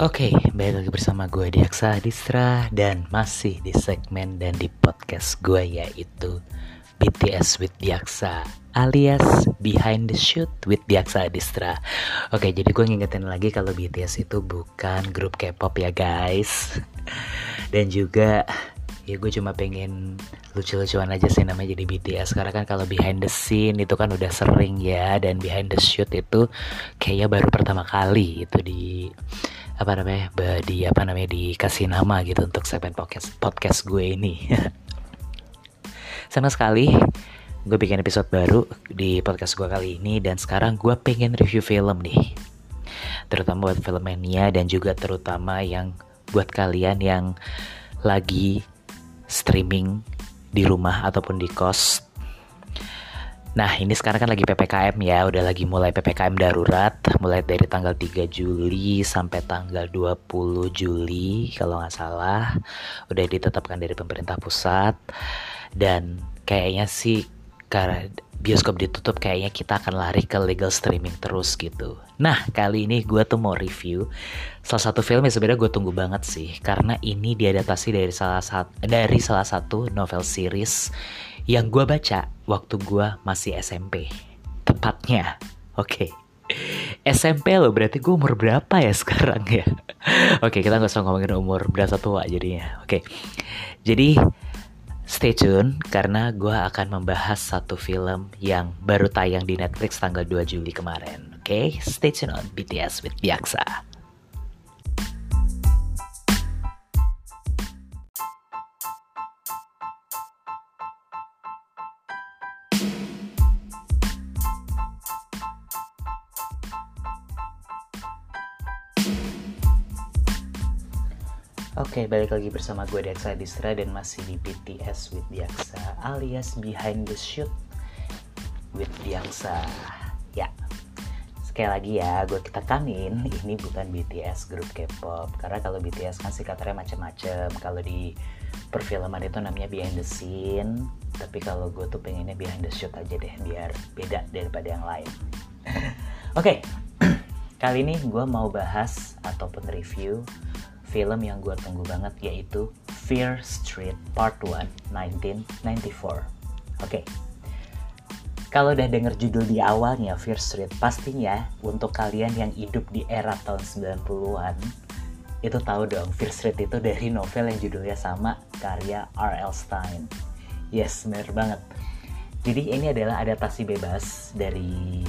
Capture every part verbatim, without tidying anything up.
Oke, okay, balik lagi bersama gue Dyaksa Adistra dan masih di segmen dan di podcast gue yaitu B T S with Dyaksa alias Behind the Shoot with Dyaksa Adistra. Oke, okay, jadi gue ngingetin lagi kalau B T S itu bukan grup K-pop ya guys. Dan juga ya gue cuma pengen lucu-lucuan aja sih namanya jadi B T S, karena kan kalau behind the scene itu kan udah sering ya, dan behind the shoot itu kayaknya baru pertama kali itu di apa namanya di apa namanya dikasih nama gitu untuk segmen podcast podcast gue ini. Senang sekali gue bikin episode baru di podcast gue kali ini, dan sekarang gue pengen review film nih, terutama buat filmania dan juga terutama yang buat kalian yang lagi streaming di rumah ataupun di kos. Nah, ini sekarang kan lagi P P K M ya, udah lagi mulai P P K M darurat, mulai dari tanggal tiga Juli sampai tanggal dua puluh Juli kalau nggak salah, udah ditetapkan dari pemerintah pusat. Dan kayaknya sih karena bioskop ditutup, kayaknya kita akan lari ke legal streaming terus gitu. Nah, kali ini gue tuh mau review salah satu film yang sebenarnya gue tunggu banget sih, karena ini diadaptasi dari salah satu dari salah satu novel series yang gue baca waktu gue masih S M P. Tepatnya, oke, okay. S M P loh, berarti gue umur berapa ya sekarang ya? Oke, okay, kita gak usah ngomongin umur berasa tua jadinya. Oke, okay. Jadi stay tune karena gue akan membahas satu film yang baru tayang di Netflix tanggal dua Juli kemarin. Oke, okay? Stay tune on B T S with Dyaksa. Oke, okay, balik lagi bersama gue Dyaksa Adistra dan masih di B T S with Dyaksa alias Behind the Shoot with Dyaksa. Ya, sekali lagi ya, gue ketekanin ini bukan B T S grup K-pop, karena kalau B T S kan singkatannya macam-macam. Kalau di perfilman itu namanya behind the scene, tapi kalau gue tuh pengennya behind the shoot aja deh biar beda daripada yang lain. Oke, okay. Kali ini gue mau bahas ataupun review film yang gue tunggu banget yaitu Fear Street Part satu nineteen ninety-four. Oke, okay. Kalau udah denger judul di awalnya Fear Street, pastinya untuk kalian yang hidup di era tahun sembilan puluhan itu tahu dong Fear Street itu dari novel yang judulnya sama karya R L. Stine. Yes, bener banget. Jadi ini adalah adaptasi bebas dari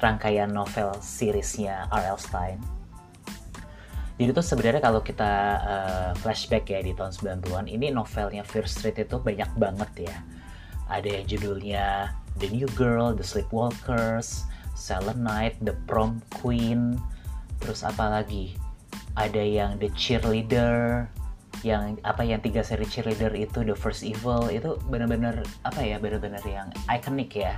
rangkaian novel seriesnya R L. Stine. Jadi tuh sebenarnya kalau kita uh, flashback ya di tahun sembilan puluhan, ini novelnya Fear Street itu banyak banget ya. Ada yang judulnya The New Girl, The Sleepwalkers, Selenite, The Prom Queen, terus apa lagi? Ada yang The Cheerleader, yang apa yang tiga seri Cheerleader itu The First Evil, itu benar-benar apa ya? Benar-benar yang ikonik ya.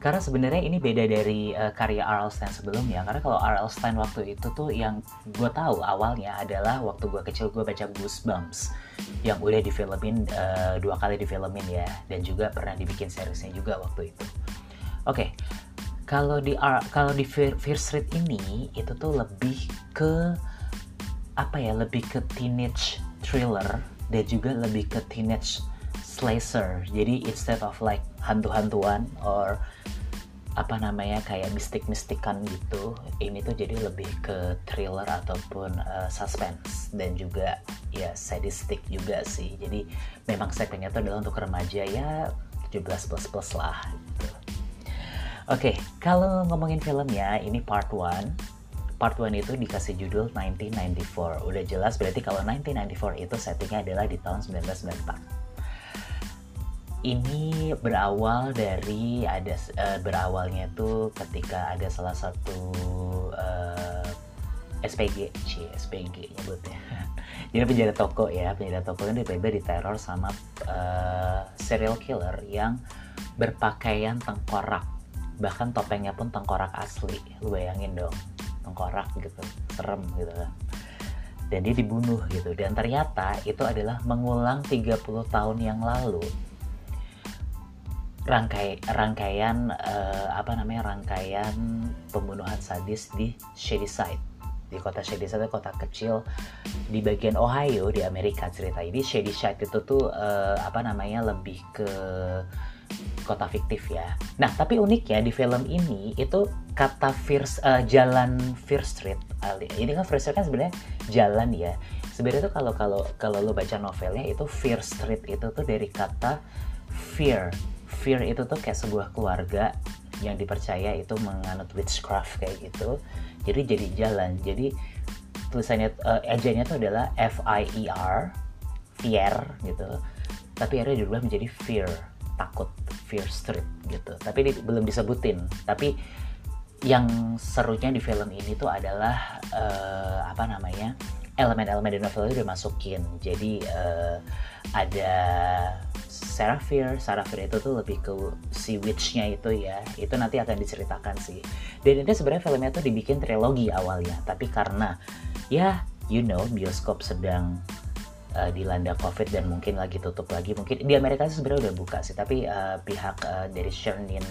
Karena sebenarnya ini beda dari uh, karya R L. Stine sebelumnya. Karena kalau R L. Stine waktu itu tuh yang gue tahu awalnya adalah waktu gue kecil gue baca Goosebumps yang udah difilmin uh, dua kali difilmin ya, dan juga pernah dibikin seriesnya juga waktu itu. Oke, okay. kalau di R- kalau di Fear Street ini itu tuh lebih ke apa ya? Lebih ke teenage thriller dan juga lebih ke teenage slasher. Jadi instead of like hantu-hantuan or apa namanya kayak mistik-mistikan gitu, ini tuh jadi lebih ke thriller ataupun uh, suspense dan juga ya sadistik juga sih. Jadi memang segmennya tuh adalah untuk remaja ya tujuh belas plus plus lah gitu. Oke, okay, kalau ngomongin filmnya ini part satu. Part satu itu dikasih judul nineteen ninety-four. Udah jelas berarti kalau nineteen ninety-four itu settingnya adalah di tahun sembilan belas sembilan puluh empat. Ini berawal dari ada uh, berawalnya itu ketika ada salah satu uh, S P G, c S P G nyebutnya. Jadi penjara toko ya, penjara toko kan tiba-tiba diteror sama uh, serial killer yang berpakaian tengkorak, bahkan topengnya pun tengkorak asli. Lu bayangin dong, tengkorak gitu, serem gitu kan. Dan dia dibunuh gitu. Dan ternyata itu adalah mengulang tiga puluh tahun yang lalu. Rangkai, rangkaian uh, apa namanya rangkaian pembunuhan sadis di Shadyside di kota Shadyside, kota kecil di bagian Ohio di Amerika cerita ini. Shadyside itu tuh uh, apa namanya lebih ke kota fiktif ya. Nah, tapi uniknya di film ini itu kata Fear, uh, jalan Fear Street. Ini kan Fear Street kan sebenarnya jalan ya. Sebenarnya tuh kalau kalau kalau lo baca novelnya itu Fear Street itu tuh dari kata fear. Fear itu tuh kayak sebuah keluarga yang dipercaya itu menganut witchcraft kayak gitu. Jadi jadi jalan. Jadi tulisannya uh, ejanya tuh adalah F I E R, fear gitu. Tapi akhirnya dirubah menjadi fear, takut, Fear Street gitu. Tapi di, belum disebutin. Tapi yang serunya di film ini tuh adalah uh, apa namanya elemen-elemen di novel itu dimasukin. Jadi uh, ada Sarah Fier. Sarah Fier itu tuh lebih ke si witch-nya itu ya. Itu nanti akan diceritakan sih. Dan ini sebenarnya filmnya tuh dibikin trilogi awalnya. Tapi karena ya you know bioskop sedang Uh, dilanda COVID dan mungkin lagi tutup lagi, mungkin di Amerika sebenarnya udah buka sih, tapi uh, pihak uh, dari Chernin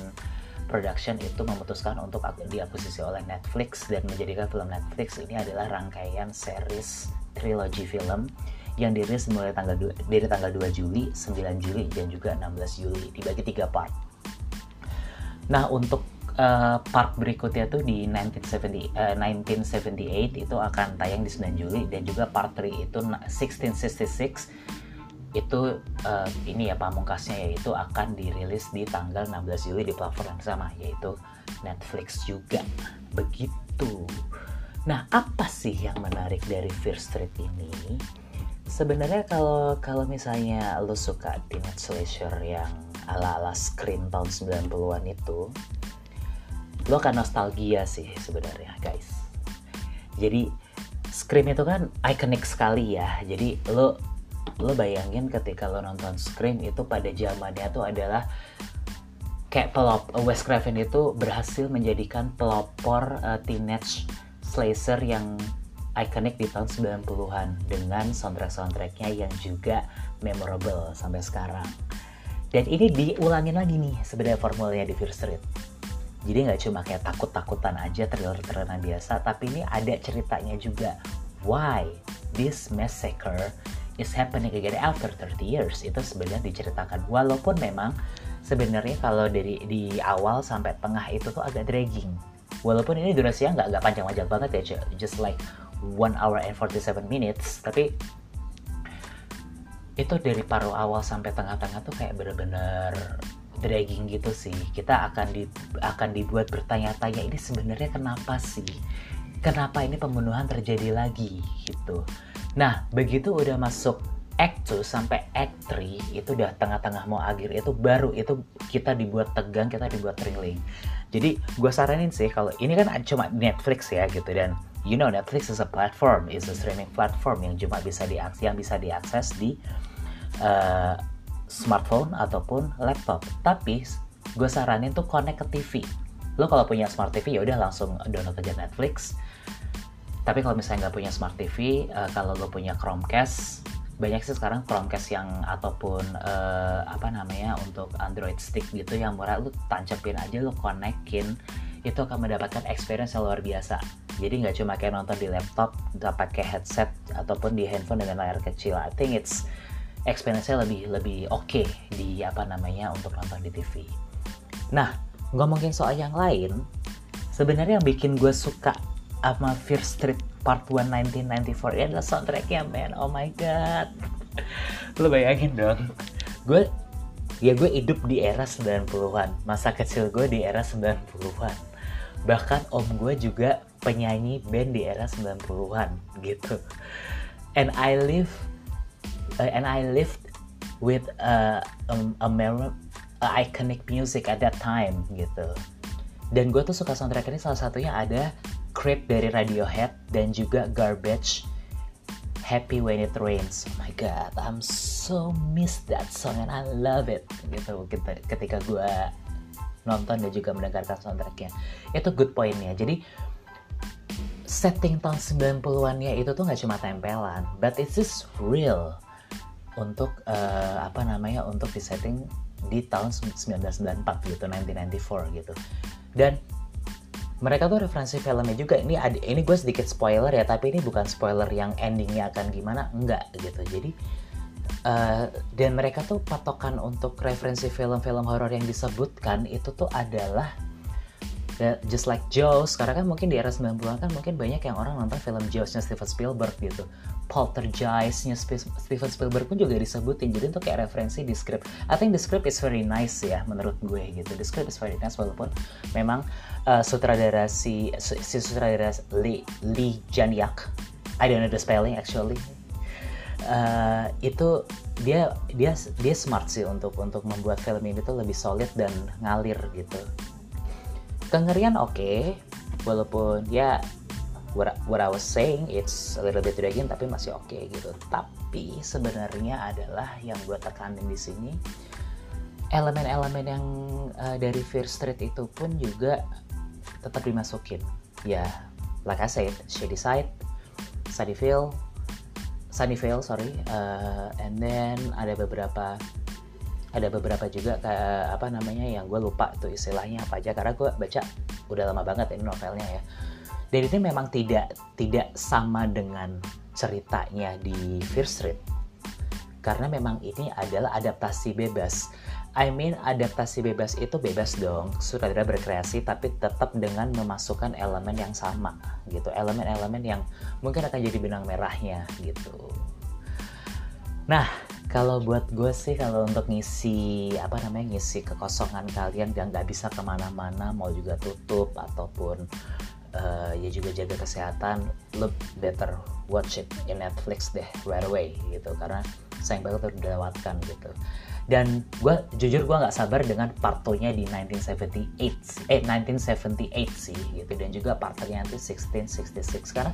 production itu memutuskan untuk aku, diakuisisi oleh Netflix dan menjadikan film Netflix ini adalah rangkaian series trilogi film yang dirilis mulai tanggal du- dari tanggal dua Juli, sembilan Juli dan juga enam belas Juli dibagi tiga part. Nah, untuk Uh, part berikutnya tuh di nineteen seventy, uh, nineteen seventy-eight itu akan tayang di sembilan Juli dan juga part tiga itu enam belas enam puluh enam itu uh, ini ya pamungkasnya, yaitu akan dirilis di tanggal enam belas Juli di platform yang sama yaitu Netflix juga. Begitu. Nah, apa sih yang menarik dari Fear Street ini? Sebenarnya kalau kalau misalnya lo suka teenage slasher yang ala-ala Scream tahun sembilan puluhan itu, lo akan nostalgia sih sebenarnya guys. Jadi Scream itu kan ikonik sekali ya. Jadi lo lo bayangin ketika lo nonton Scream itu pada zamannya tuh adalah kayak pelop Wes Craven itu berhasil menjadikan pelopor uh, teenage slasher yang ikonik di tahun sembilan puluhan dengan soundtrack-soundtracknya yang juga memorable sampai sekarang. Dan ini diulangin lagi nih sebenarnya formulanya di Fear Street. Jadi nggak cuma kayak takut-takutan aja, thriller-thrilleran biasa, tapi ini ada ceritanya juga. Why this massacre is happening again after thirty years? Itu sebenarnya diceritakan. Walaupun memang sebenarnya kalau dari di awal sampai tengah itu tuh agak dragging. Walaupun ini durasinya nggak nggak panjang-panjang banget ya, just like one hour and forty-seven minutes. Tapi itu dari paruh awal sampai tengah-tengah tuh kayak bener-bener dragging gitu sih. Kita akan di, akan dibuat bertanya-tanya ini sebenarnya kenapa sih? Kenapa ini pembunuhan terjadi lagi gitu. Nah, begitu udah masuk act dua sampai act tiga itu udah tengah-tengah mau akhir itu baru itu kita dibuat tegang, kita dibuat thrilling. Jadi, gua saranin sih kalau ini kan cuma Netflix ya gitu, dan you know Netflix is a platform, is a streaming platform yang cuma bisa diakses yang bisa diakses di uh, smartphone ataupun laptop. Tapi gue saranin tuh connect ke T V. Lo kalau punya smart T V ya udah langsung download aja Netflix. Tapi kalau misalnya nggak punya smart T V, uh, kalau lo punya Chromecast, banyak sih sekarang Chromecast yang ataupun uh, apa namanya untuk Android Stick gitu yang murah, lo tancapin aja, lo konekin, itu akan mendapatkan experience yang luar biasa. Jadi nggak cuma kayak nonton di laptop, nggak pakai headset ataupun di handphone dengan layar kecil. I think it's experience-nya lebih lebih oke okay di apa namanya untuk nonton di T V. Nah, ngomongin soal yang lain, sebenarnya yang bikin gue suka sama Fear Street Part satu nineteen ninety-four ini adalah soundtracknya, man. Oh my god. Lo bayangin dong. Gue ya gue hidup di era sembilan puluhan. Masa kecil gue di era sembilan puluhan. Bahkan om gue juga penyanyi band di era sembilan puluhan gitu. And I live Uh, and I lived with uh, um, a mer- uh, iconic music at that time gitu. Dan gue tuh suka soundtrack ini, salah satunya ada Creep dari Radiohead dan juga Garbage, Happy When It Rains. Oh my god, I'm so miss that song and I love it gitu. Ketika gue nonton dan juga mendengarkan soundtracknya, itu good point-nya. Jadi setting tahun sembilan puluhan-nya itu tuh nggak cuma tempelan, but it's just real. Untuk uh, apa namanya untuk disetting di tahun sembilan belas sembilan puluh empat gitu, nineteen ninety-four gitu. Dan mereka tuh referensi filmnya juga. Ini ada, ini gue sedikit spoiler ya, tapi ini bukan spoiler yang endingnya akan gimana, enggak gitu. Jadi uh, dan mereka tuh patokan untuk referensi film-film horor yang disebutkan itu tuh adalah just like Jaws, karena kan mungkin di era sembilan puluhan kan mungkin banyak yang orang nonton film Jaws-nya Steven Spielberg gitu. Poltergeist-nya Steven Spielberg pun juga disebutin, jadi itu kayak referensi di script. I think the script is very nice ya, menurut gue gitu. The script is very nice, walaupun memang uh, sutradara si, si sutradara Lee, Lee Janyak, I don't know the spelling actually, uh, itu dia dia dia smart sih untuk untuk membuat film ini tuh lebih solid dan ngalir gitu. Kengerian oke, okay. Walaupun ya what, what I was saying it's a little bit dragging, tapi masih oke okay, gitu. Tapi sebenarnya adalah yang gue tekanin di sini elemen-elemen yang uh, dari Fear Street itu pun juga tetap dimasukin. Ya, yeah, like I said, Shadyside, Sunnyvale, Sunnyvale sorry, uh, and then ada beberapa. Ada beberapa juga kayak, apa namanya yang gue lupa tuh istilahnya apa aja, karena gue baca udah lama banget ini novelnya ya. Dan ini memang tidak tidak sama dengan ceritanya di Fear Street, karena memang ini adalah adaptasi bebas. I mean adaptasi bebas itu bebas dong, sutradara berkreasi tapi tetap dengan memasukkan elemen yang sama gitu, elemen-elemen yang mungkin akan jadi benang merahnya gitu. Nah, kalau buat gue sih, kalau untuk ngisi apa namanya ngisi kekosongan kalian yang nggak bisa kemana-mana, mau juga tutup ataupun uh, ya juga jaga kesehatan, look better watch it in Netflix deh right away gitu, karena sayang banget udah dilewatkan gitu. Dan gue jujur gue nggak sabar dengan part two-nya di nineteen seventy-eight sih gitu, dan juga part three-nya nanti sixteen sixty-six, karena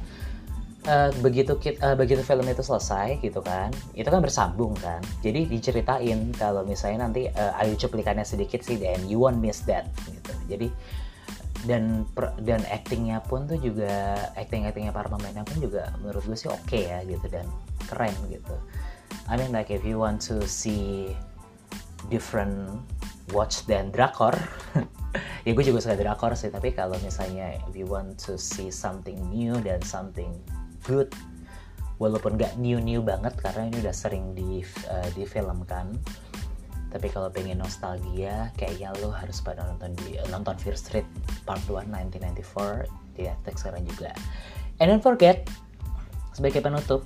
Uh, begitu kita, uh, begitu film itu selesai gitu kan, itu kan bersambung kan, jadi diceritain kalau misalnya nanti uh, ayo cuplikannya sedikit sih dan you won't miss that gitu. Jadi dan per, dan actingnya pun tuh juga acting actingnya para pemainnya pun juga menurut gue sih oke okay ya gitu, dan keren gitu. I mean like if you want to see different watch than drakor ya gue juga suka drakor sih, tapi kalau misalnya if you want to see something new dan something good, walaupun gak new-new banget karena ini udah sering di uh, difilmkan, tapi kalau pengen nostalgia kayaknya lo harus pada nonton di uh, nonton Fear Street Part one nineteen ninety-four di Netflix sekarang juga. And don't forget, sebagai penutup,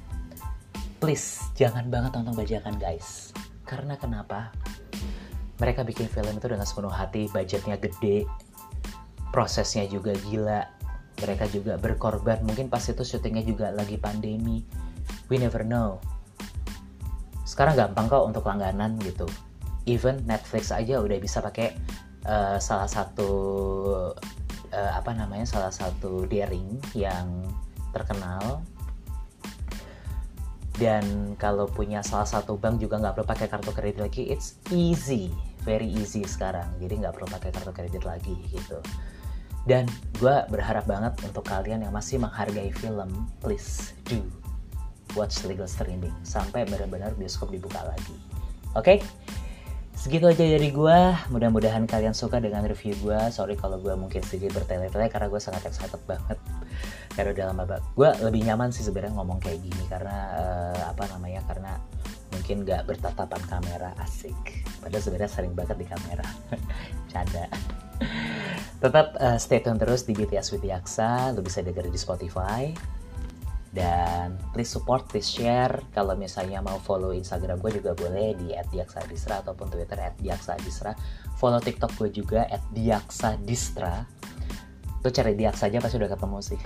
please jangan banget nonton bajakan guys, karena kenapa? Mereka bikin film itu dengan sepenuh hati, budgetnya gede, prosesnya juga gila. Mereka juga berkorban, mungkin pas itu syutingnya juga lagi pandemi, we never know. Sekarang gampang kok untuk langganan gitu, even Netflix aja udah bisa pakai uh, salah satu uh, apa namanya salah satu daring yang terkenal. Dan kalau punya salah satu bank juga nggak perlu pakai kartu kredit lagi, it's easy, very easy sekarang, jadi nggak perlu pakai kartu kredit lagi gitu. Dan gue berharap banget untuk kalian yang masih menghargai film, please do watch legal streaming sampai benar-benar bioskop dibuka lagi. Oke? Okay? Segitu aja dari gue. Mudah-mudahan kalian suka dengan review gue. Sorry kalau gue mungkin sedikit bertele-tele karena gue sangat excited banget. Karena udah lama banget. Gue lebih nyaman sih sebenarnya ngomong kayak gini karena uh, apa namanya? Karena mungkin gak bertatapan kamera, asik. Padahal sebenarnya sering banget di kamera. Canda. Tetap uh, stay tune terus di B T S with Dyaksa. Lo bisa dengerin di Spotify. Dan please support, please share. Kalau misalnya mau follow Instagram gue juga boleh di et dyaksa adistra ataupun Twitter et dyaksa adistra. Follow TikTok gue juga et dyaksa adistra. Lo cari Dyaksa aja pasti udah ketemu sih.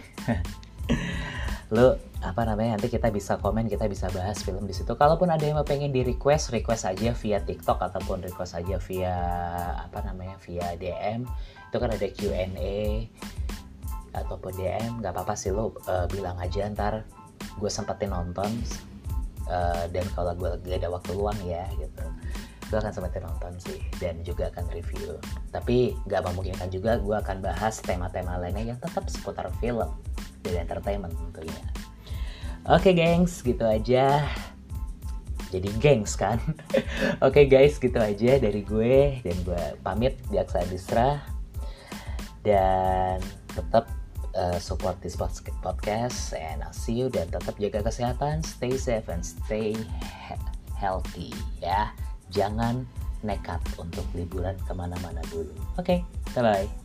Lo apa namanya nanti kita bisa komen, kita bisa bahas film di situ. Kalaupun ada yang mau pengen di request, request aja via TikTok ataupun request aja via apa namanya via D M. Itu kan ada Q and A ataupun D M, nggak apa-apa sih lo uh, bilang aja, ntar gue sempetin nonton uh, dan kalau gue lagi ada waktu luang ya gitu, gue akan sempetin nonton sih dan juga akan review. Tapi nggak memungkinkan juga gue akan bahas tema-tema lainnya yang tetap seputar film dan entertainment tentunya. Oke okay, gengs, gitu aja. Jadi gengs kan. Oke okay, guys, gitu aja dari gue dan gue pamit, Dyaksa Adistra. Dan tetap uh, support this podcast, and I'll see you, dan tetap jaga kesehatan, stay safe and stay healthy ya. Jangan nekat untuk liburan kemana-mana dulu. Oke, okay, bye-bye.